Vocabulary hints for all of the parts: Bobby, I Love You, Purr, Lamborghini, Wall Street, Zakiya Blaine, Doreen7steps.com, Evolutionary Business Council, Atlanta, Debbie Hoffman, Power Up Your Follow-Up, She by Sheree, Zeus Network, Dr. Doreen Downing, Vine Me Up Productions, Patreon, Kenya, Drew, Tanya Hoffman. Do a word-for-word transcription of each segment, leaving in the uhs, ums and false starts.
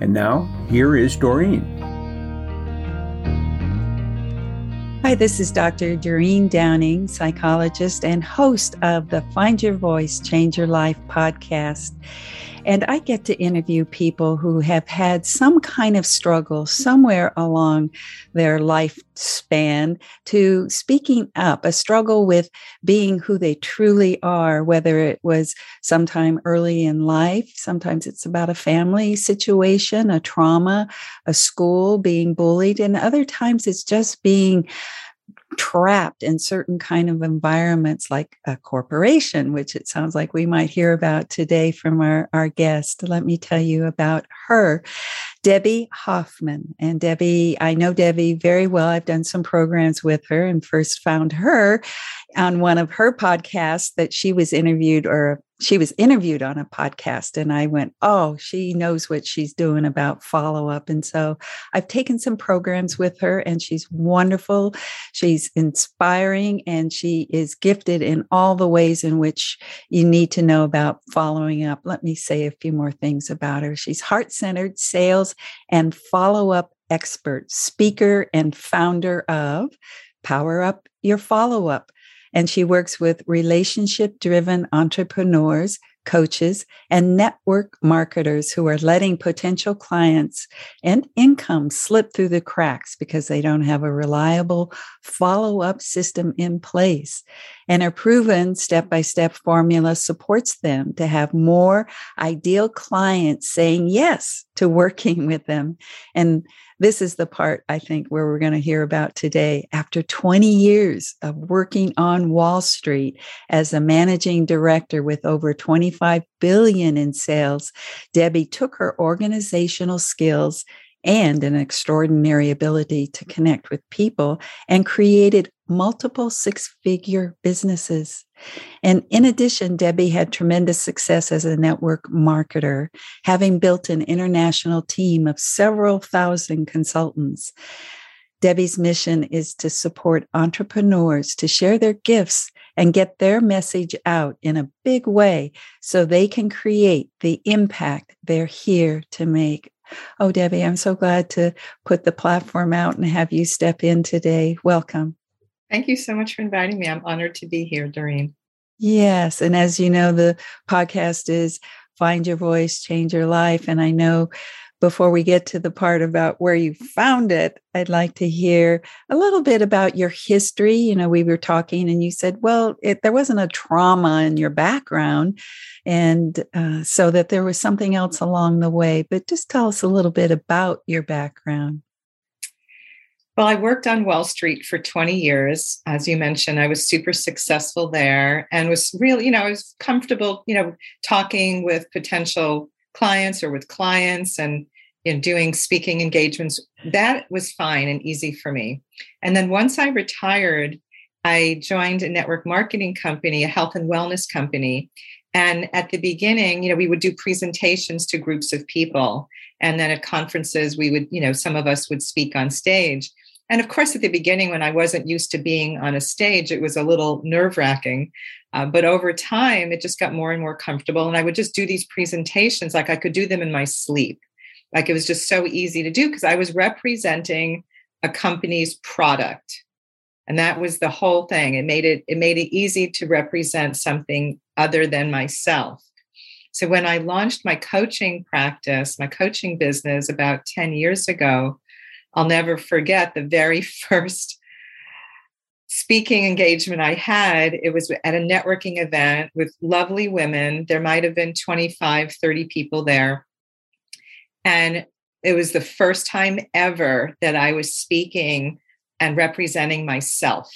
And now, here is Doreen. Hi, this is Doctor Doreen Downing, psychologist and host of the Find Your Voice, Change Your Life podcast. And I get to interview people who have had some kind of struggle somewhere along their lifespan to speaking up, a struggle with being who they truly are, whether it was sometime early in life. Sometimes it's about a family situation, a trauma, a school, being bullied. And other times it's just being trapped in certain kind of environments like a corporation, which it sounds like we might hear about today from our, our guest. Let me tell you about her, Debbie Hoffman. And Debbie, I know Debbie very well. I've done some programs with her and first found her on one of her podcasts that she was interviewed or she was interviewed on a podcast. And I went, oh, she knows what she's doing about follow-up. And so I've taken some programs with her and she's wonderful. She's inspiring and she is gifted in all the ways in which you need to know about following up. Let me say a few more things about her. She's heart-centered sales and follow-up expert, speaker, and founder of Power Up Your Follow-Up. And she works with relationship-driven entrepreneurs, coaches, and network marketers who are letting potential clients and income slip through the cracks because they don't have a reliable follow-up system in place. And her proven step-by-step formula supports them to have more ideal clients saying yes to working with them. And this is the part, I think, where we're going to hear about today. After twenty years of working on Wall Street as a managing director with over twenty-five billion dollars in sales, Debbie took her organizational skills and an extraordinary ability to connect with people and created multiple six-figure businesses. And in addition, Debbie had tremendous success as a network marketer, having built an international team of several thousand consultants. Debbie's mission is to support entrepreneurs to share their gifts and get their message out in a big way so they can create the impact they're here to make. Oh, Debbie, I'm so glad to put the platform out and have you step in today. Welcome. Thank you so much for inviting me. I'm honored to be here, Doreen. Yes. And as you know, the podcast is Find Your Voice, Change Your Life. And I know before we get to the part about where you found it, I'd like to hear a little bit about your history. You know, we were talking and you said, well, it, there wasn't a trauma in your background. And uh, so that there was something else along the way. But just tell us a little bit about your background. Well, I worked on Wall Street for twenty years. As you mentioned, I was super successful there and was really, you know, I was comfortable, you know, talking with potential clients or with clients and, you know, doing speaking engagements. That was fine and easy for me. And then once I retired, I joined a network marketing company, a health and wellness company. And at the beginning, you know, we would do presentations to groups of people. And then at conferences, we would, you know, some of us would speak on stage. And of course, at the beginning, when I wasn't used to being on a stage, it was a little nerve-wracking. Uh, but over time, it just got more and more comfortable. And I would just do these presentations like I could do them in my sleep. Like it was just so easy to do because I was representing a company's product. And that was the whole thing. It made it, it made it easy to represent something other than myself. So when I launched my coaching practice, my coaching business about ten years ago, I'll never forget the very first speaking engagement I had. It was at a networking event with lovely women. There might have been twenty-five, thirty people there. And it was the first time ever that I was speaking and representing myself.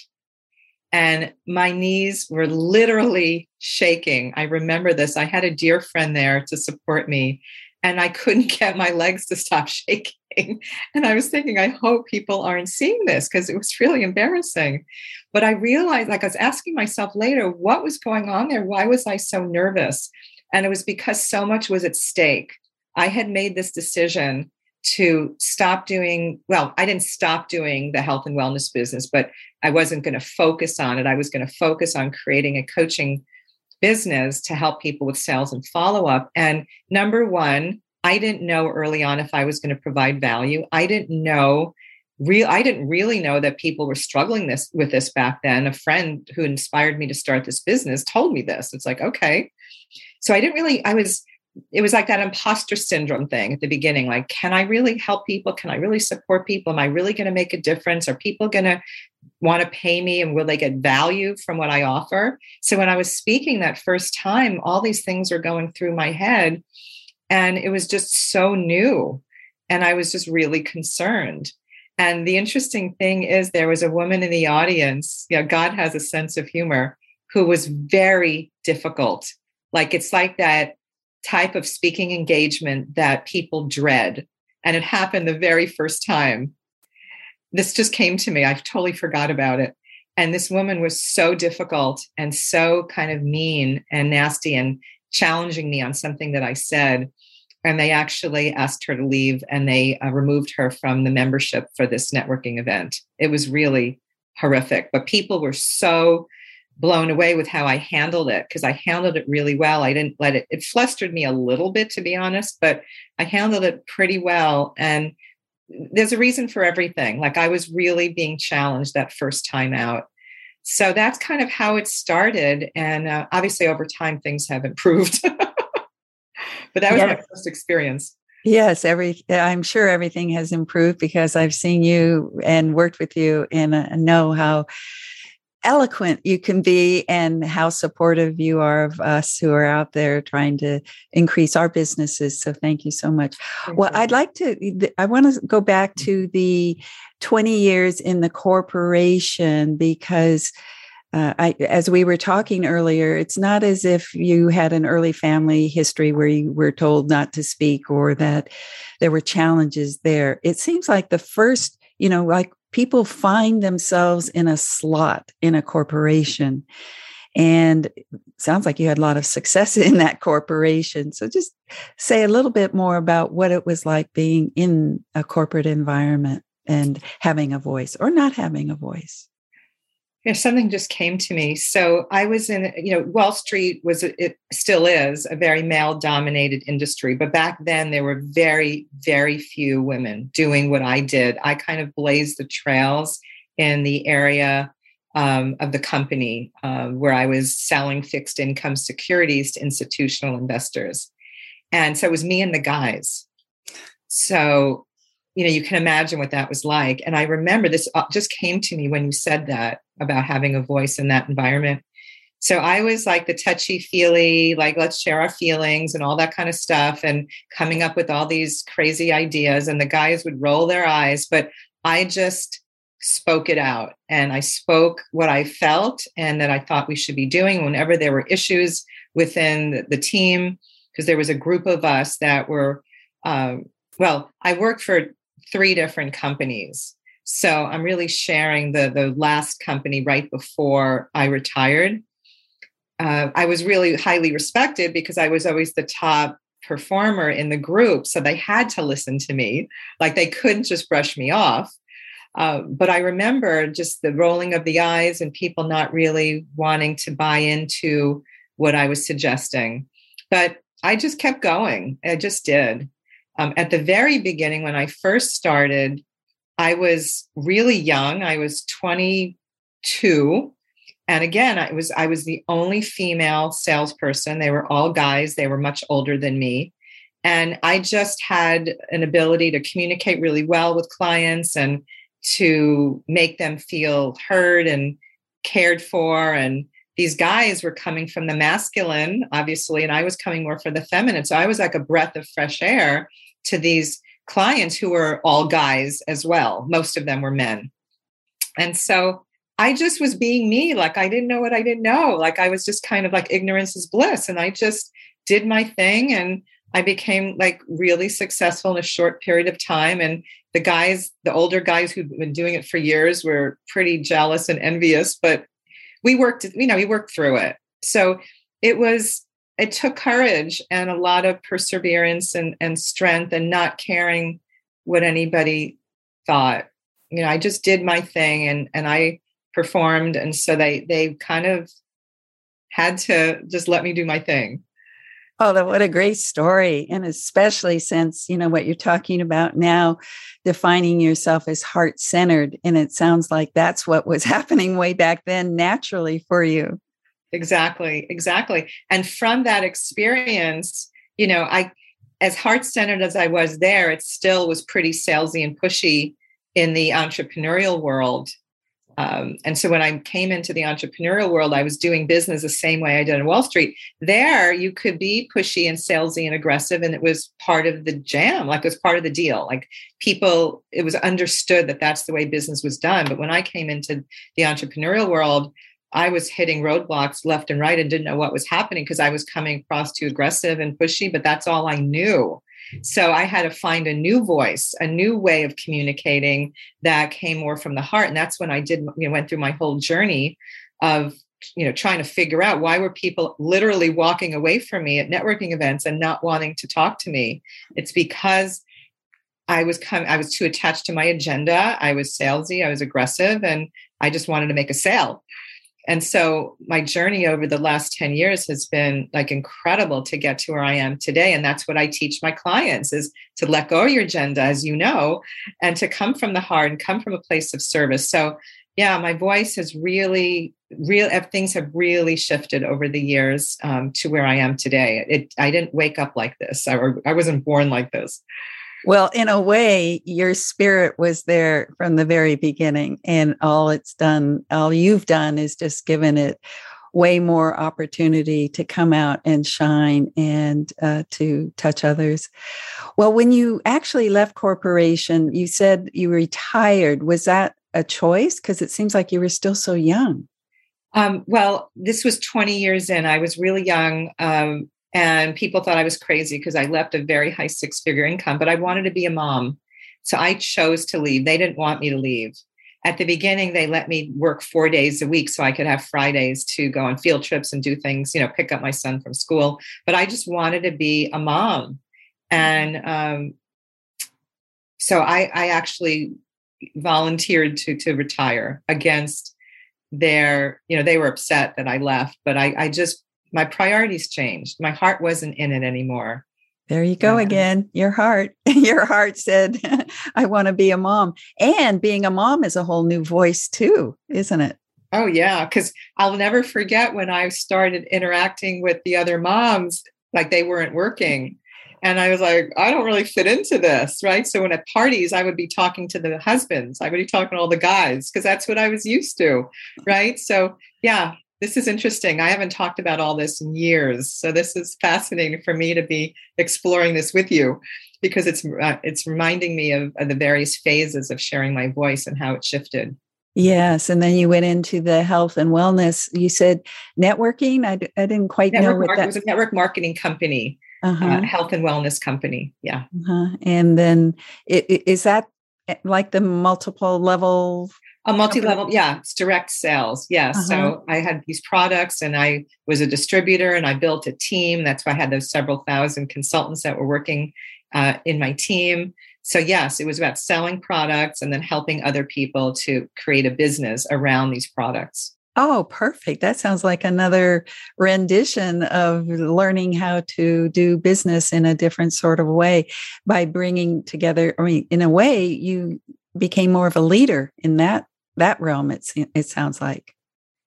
And my knees were literally shaking. I remember this. I had a dear friend there to support me. and I couldn't get my legs to stop shaking. And I was thinking, I hope people aren't seeing this because it was really embarrassing. But I realized, like I was asking myself later, what was going on there? Why was I so nervous? And it was because so much was at stake. I had made this decision to stop doing, well, I didn't stop doing the health and wellness business, but I wasn't going to focus on it. I was going to focus on creating a coaching business to help people with sales and follow-up. And number one, I didn't know early on if I was going to provide value. I didn't know, real, I didn't really know that people were struggling this with this back then. A friend who inspired me to start this business told me this. It's like, okay. So I didn't really, I was, it was like that imposter syndrome thing at the beginning. Like, can I really help people? Can I really support people? Am I really going to make a difference? Are people going to want to pay me? And will they get value from what I offer? So when I was speaking that first time, all these things were going through my head and it was just so new. And I was just really concerned. And the interesting thing is there was a woman in the audience, you know, God has a sense of humor, who was very difficult. Like, it's like that type of speaking engagement that people dread. And it happened the very first time. This just came to me. I totally forgot about it. And this woman was so difficult and so kind of mean and nasty and challenging me on something that I said. And they actually asked her to leave and they uh, removed her from the membership for this networking event. It was really horrific, but people were so blown away with how I handled it, because I handled it really well. I didn't let it, it flustered me a little bit, to be honest, but I handled it pretty well. And there's a reason for everything. Like, I was really being challenged that first time out. So that's kind of how it started. And uh, obviously over time, things have improved, but that was yeah. my first experience. Yes, every I'm sure everything has improved because I've seen you and worked with you and uh, know how eloquent you can be and how supportive you are of us who are out there trying to increase our businesses. So thank you so much. Thank well, you. I'd like to, I want to go back to the twenty years in the corporation, because uh, I, as we were talking earlier, it's not as if you had an early family history where you were told not to speak or that there were challenges there. It seems like the first, you know, like, people find themselves in a slot in a corporation, and it sounds like you had a lot of success in that corporation. So just say a little bit more about what it was like being in a corporate environment and having a voice or not having a voice. Yeah, something just came to me. So I was in, you know, Wall Street was, it still is a very male-dominated industry. But back then there were very, very few women doing what I did. I kind of blazed the trails in the area um, of the company uh, where I was selling fixed income securities to institutional investors. And so it was me and the guys. So, you know, you can imagine what that was like. And I remember this just came to me when you said that about having a voice in that environment. So I was like the touchy-feely, like, let's share our feelings and all that kind of stuff, and coming up with all these crazy ideas. And the guys would roll their eyes, but I just spoke it out. And I spoke what I felt and that I thought we should be doing whenever there were issues within the team, because there was a group of us that were, um, well, I worked for three different companies. So I'm really sharing the, the last company right before I retired. Uh, I was really highly respected because I was always the top performer in the group. So they had to listen to me. Like, they couldn't just brush me off. Uh, but I remember just the rolling of the eyes and people not really wanting to buy into what I was suggesting. But I just kept going. I just did. Um, at the very beginning, when I first started, I was really young. I was twenty-two. And again, I was I was the only female salesperson. They were all guys. They were much older than me. And I just had an ability to communicate really well with clients and to make them feel heard and cared for. And these guys were coming from the masculine, obviously, and I was coming more for the feminine. So I was like a breath of fresh air to these clients who were all guys as well. Most of them were men. And so I just was being me. Like, I didn't know what I didn't know. Like, I was just kind of like ignorance is bliss. And I just did my thing. And I became like really successful in a short period of time. And the guys, the older guys who'd been doing it for years were pretty jealous and envious, but we worked, you know, we worked through it. So it was, it took courage and a lot of perseverance and, and strength and not caring what anybody thought. You know, I just did my thing and, and I performed. And so they, they kind of had to just let me do my thing. Oh, what a great story. And especially since, you know, what you're talking about now, defining yourself as heart-centered. And it sounds like that's what was happening way back then naturally for you. Exactly. Exactly. And from that experience, you know, I, as heart-centered as I was there, it still was pretty salesy and pushy in the entrepreneurial world. Um, and so when I came into the entrepreneurial world, I was doing business the same way I did on Wall Street. There, you could be pushy and salesy and aggressive, and it was part of the jam, like it was part of the deal. Like people, it was understood that that's the way business was done. But when I came into the entrepreneurial world, I was hitting roadblocks left and right and didn't know what was happening because I was coming across too aggressive and pushy, but that's all I knew. So I had to find a new voice, a new way of communicating that came more from the heart. And that's when I did, you know, went through my whole journey of, you know, trying to figure out why were people literally walking away from me at networking events and not wanting to talk to me. It's because I was com- I was too attached to my agenda. I was salesy, I was aggressive, and I just wanted to make a sale. And so my journey over the last ten years has been like incredible to get to where I am today. And that's what I teach my clients is to let go of your agenda, as you know, and to come from the heart and come from a place of service. So yeah, my voice has really, real things have really shifted over the years um, to where I am today. It, I didn't wake up like this. I, I wasn't born like this. Well, in a way, your spirit was there from the very beginning, and all it's done, all you've done is just given it way more opportunity to come out and shine and uh, to touch others. Well, when you actually left corporation, you said you retired. Was that a choice? Because it seems like you were still so young. Um, well, this was twenty years in. I was really young. Um, And people thought I was crazy because I left a very high six-figure income, but I wanted to be a mom. So I chose to leave. They didn't want me to leave. At the beginning, they let me work four days a week so I could have Fridays to go on field trips and do things, you know, pick up my son from school. But I just wanted to be a mom. And um, so I, I actually volunteered to, to retire against their, you know, they were upset that I left, but I, I just, my priorities changed. My heart wasn't in it anymore. There you go um, again. Your heart, your heart said, I want to be a mom. And being a mom is a whole new voice too, isn't it? Oh yeah. Cause I'll never forget when I started interacting with the other moms, like they weren't working. And I was like, I don't really fit into this. Right. So when at parties, I would be talking to the husbands, I would be talking to all the guys, cause that's what I was used to. Right. So yeah. This is interesting. I haven't talked about all this in years. So this is fascinating for me to be exploring this with you because it's uh, it's reminding me of, of the various phases of sharing my voice and how it shifted. Yes. And then you went into the health and wellness. You said networking. I, d- I didn't quite network know what market, that was. It was a network marketing company, uh-huh. uh, health and wellness company. Yeah. Uh-huh. And then it, it, is that like the multiple level? A multi-level, yeah, it's direct sales. Yeah. Uh-huh. So I had these products and I was a distributor and I built a team. That's why I had those several thousand consultants that were working uh, in my team. So yes, it was about selling products and then helping other people to create a business around these products. Oh, perfect. That sounds like another rendition of learning how to do business in a different sort of way by bringing together. I mean, in a way, you became more of a leader in that that realm, it's, it sounds like.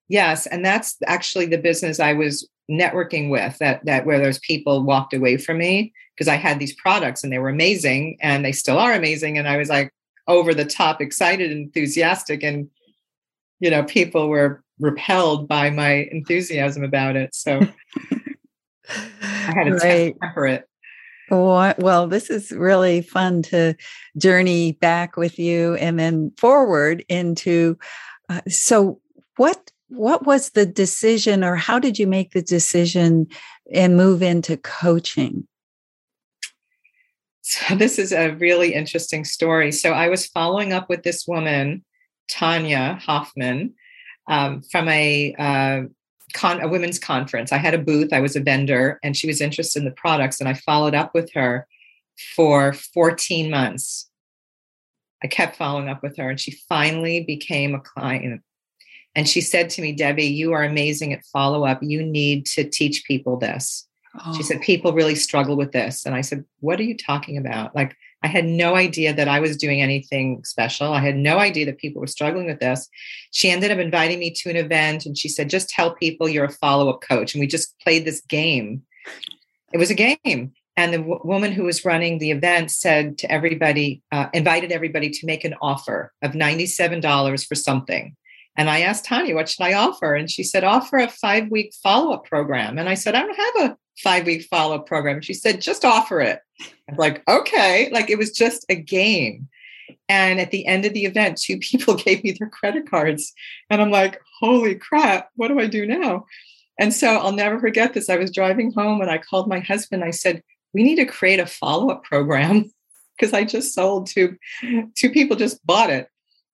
Yes. And that's actually the business I was networking with, that that where those people walked away from me because I had these products and they were amazing and they still are amazing. And I was like over the top, excited, enthusiastic. And, you know, people were repelled by my enthusiasm about it. So I had to right. temper it. Well, this is really fun to journey back with you and then forward into, uh, so what what was the decision or how did you make the decision and move into coaching? So this is a really interesting story. So I was following up with this woman, Tanya Hoffman, um, from a, uh, con- a women's conference. I had a booth, I was a vendor, and she was interested in the products. And I followed up with her for fourteen months. I kept following up with her, and she finally became a client. And she said to me, "Debbie, you are amazing at follow-up. You need to teach people this." Oh. She said, "People really struggle with this." And I said, "What are you talking about?" Like, I had no idea that I was doing anything special. I had no idea that people were struggling with this. She ended up inviting me to an event, and she said, "Just tell people you're a follow-up coach." And we just played this game. It was a game. And the w- woman who was running the event said to everybody, uh, invited everybody to make an offer of ninety-seven dollars for something. And I asked Tanya, "What should I offer?" And she said, "Offer a five-week follow-up program." And I said, "I don't have a five-week follow-up program." She said, "Just offer it." I'm like, okay. Like, it was just a game. And at the end of the event, two people gave me their credit cards. And I'm like, holy crap, what do I do now? And so I'll never forget this. I was driving home and I called my husband. I said, "We need to create a follow-up program," because I just sold two, two people just bought it.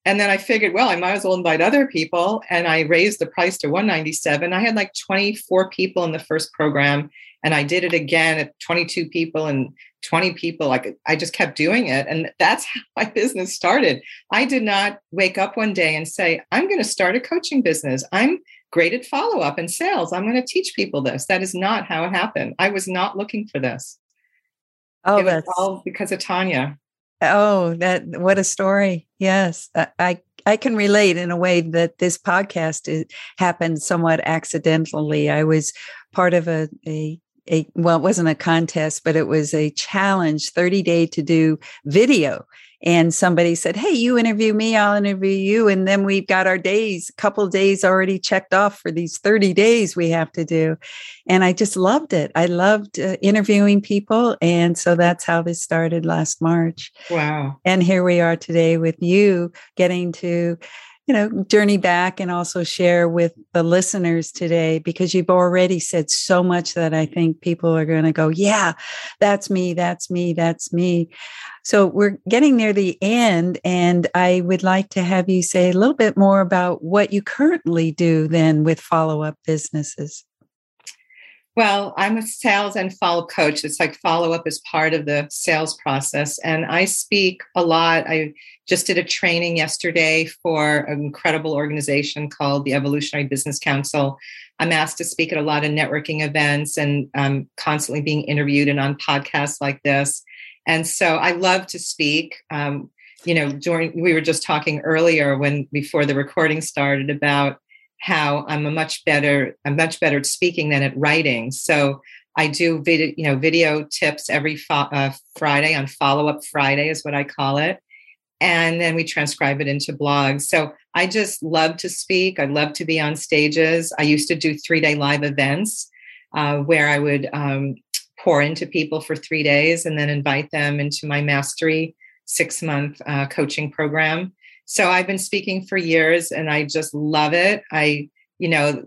And then I figured, well, I might as well invite other people. And I raised the price to one ninety-seven. I had like twenty-four people in the first program. And I did it again at twenty-two people and twenty people. Like, I just kept doing it. And that's how my business started. I did not wake up one day and say, "I'm going to start a coaching business. I'm great at follow-up and sales. I'm going to teach people this." That is not how it happened. I was not looking for this. Oh, it that's was all because of Tanya. Oh, that, what a story. Yes. I, I can relate in a way that this podcast is, happened somewhat accidentally. I was part of a, a, a, well, it wasn't a contest, but it was a challenge, thirty day to do video. And somebody said, "Hey, you interview me, I'll interview you." And then we've got our days, a couple of days already checked off for these thirty days we have to do. And I just loved it. I loved uh, interviewing people. And so that's how this started last March. Wow. And here we are today with you getting to, you know, journey back and also share with the listeners today, because you've already said so much that I think people are going to go, yeah, that's me, that's me, that's me. So we're getting near the end, and I would like to have you say a little bit more about what you currently do then with follow-up businesses. Well, I'm a sales and follow-up coach. It's like follow-up is part of the sales process. And I speak a lot. I just did a training yesterday for an incredible organization called the Evolutionary Business Council. I'm asked to speak at a lot of networking events, and I'm constantly being interviewed and on podcasts like this. And so I love to speak. Um, you know, during, we were just talking earlier when before the recording started about how I'm a much better, I'm much better at speaking than at writing. So I do video, you know, video tips every fo- uh, Friday on Follow-Up Friday is what I call it. And then we transcribe it into blogs. So I just love to speak. I love to be on stages. I used to do three-day live events uh, where I would um, pour into people for three days and then invite them into my mastery six-month uh, coaching program. So I've been speaking for years and I just love it. I, you know,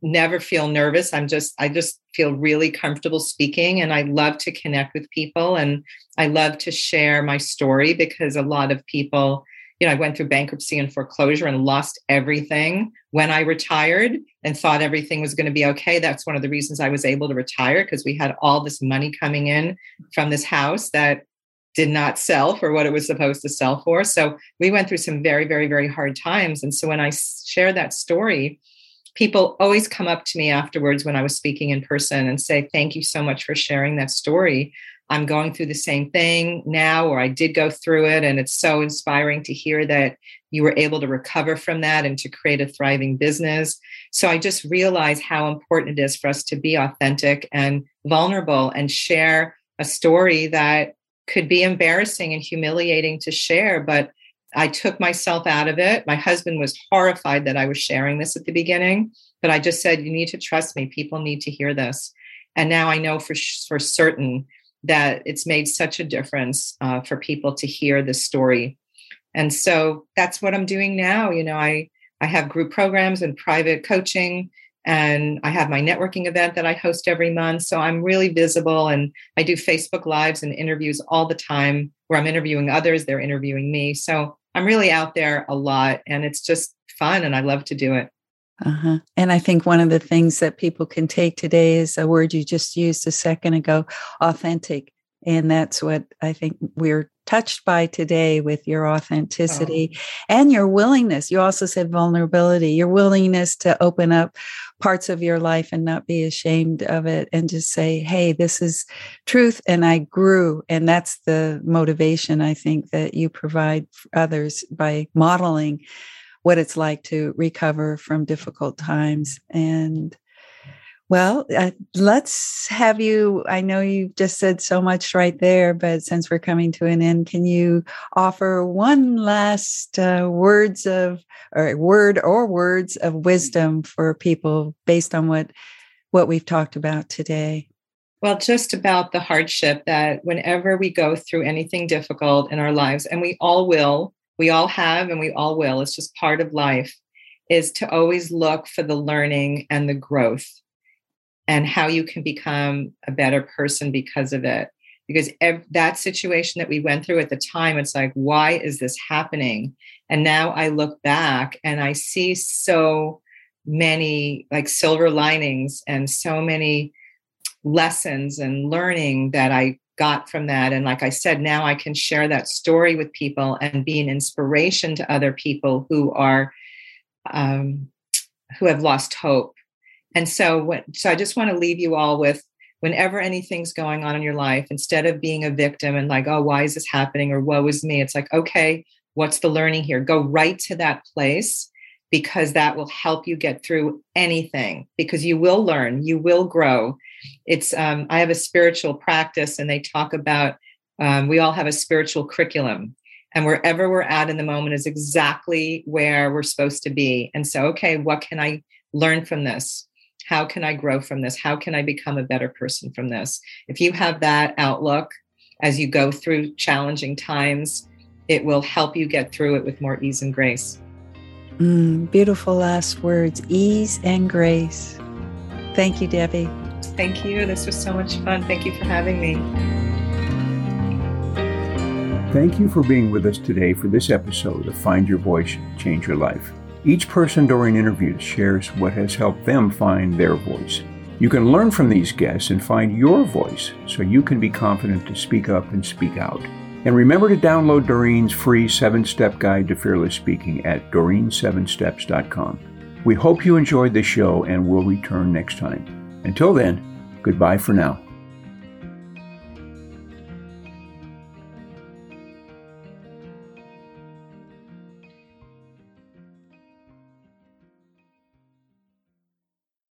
never feel nervous. I'm just, I just feel really comfortable speaking, and I love to connect with people, and I love to share my story, because a lot of people, you know, I went through bankruptcy and foreclosure and lost everything when I retired and thought everything was going to be okay. That's one of the reasons I was able to retire, because we had all this money coming in from this house that did not sell for what it was supposed to sell for. So we went through some very, very, very hard times. And so when I share that story, people always come up to me afterwards when I was speaking in person and say, "Thank you so much for sharing that story. I'm going through the same thing now, or I did go through it. And it's so inspiring to hear that you were able to recover from that and to create a thriving business." So I just realize how important it is for us to be authentic and vulnerable and share a story that could be embarrassing and humiliating to share, but I took myself out of it. My husband was horrified that I was sharing this at the beginning, but I just said, "You need to trust me. People need to hear this." And now I know for for certain that it's made such a difference uh, for people to hear this story. And so that's what I'm doing now. You know, I I have group programs and private coaching, And I have my networking event that I host every month. So I'm really visible, and I do Facebook Lives and interviews all the time where I'm interviewing others, they're interviewing me. So I'm really out there a lot, and it's just fun, and I love to do it. Uh-huh. And I think one of the things that people can take today is a word you just used a second ago, authentic. And that's what I think we're touched by today with your authenticity oh. and your willingness. You also said vulnerability, your willingness to open up parts of your life and not be ashamed of it and just say, hey, this is truth and I grew. And that's the motivation, I think, that you provide for others by modeling what it's like to recover from difficult times. And well, uh, let's have you, I know you just said so much right there, but since we're coming to an end, can you offer one last uh, words of, or word or words of wisdom for people based on what, what we've talked about today? Well, just about the hardship that whenever we go through anything difficult in our lives, and we all will, we all have, and we all will, it's just part of life, is to always look for the learning and the growth, and how you can become a better person because of it. Because ev- that situation that we went through at the time, it's like, why is this happening? And now I look back and I see so many like silver linings and so many lessons and learning that I got from that. And like I said, now I can share that story with people and be an inspiration to other people who are, um, who have lost hope. And so what, so I just want to leave you all with, whenever anything's going on in your life, instead of being a victim and like, oh, why is this happening? Or woe is me. It's like, okay, what's the learning here? Go right to that place, because that will help you get through anything, because you will learn, you will grow. It's, um, I have a spiritual practice, and they talk about, um, we all have a spiritual curriculum, and wherever we're at in the moment is exactly where we're supposed to be. And so, okay, what can I learn from this? How can I grow from this? How can I become a better person from this? If you have that outlook as you go through challenging times, it will help you get through it with more ease and grace. Mm, beautiful last words, ease and grace. Thank you, Debbie. Thank you. This was so much fun. Thank you for having me. Thank you for being with us today for this episode of Find Your Voice, Change Your Life. Each person Doreen interviews shares what has helped them find their voice. You can learn from these guests and find your voice so you can be confident to speak up and speak out. And remember to download Doreen's free seven-step guide to fearless speaking at Doreen seven steps dot com. We hope you enjoyed the show, and we'll return next time. Until then, goodbye for now.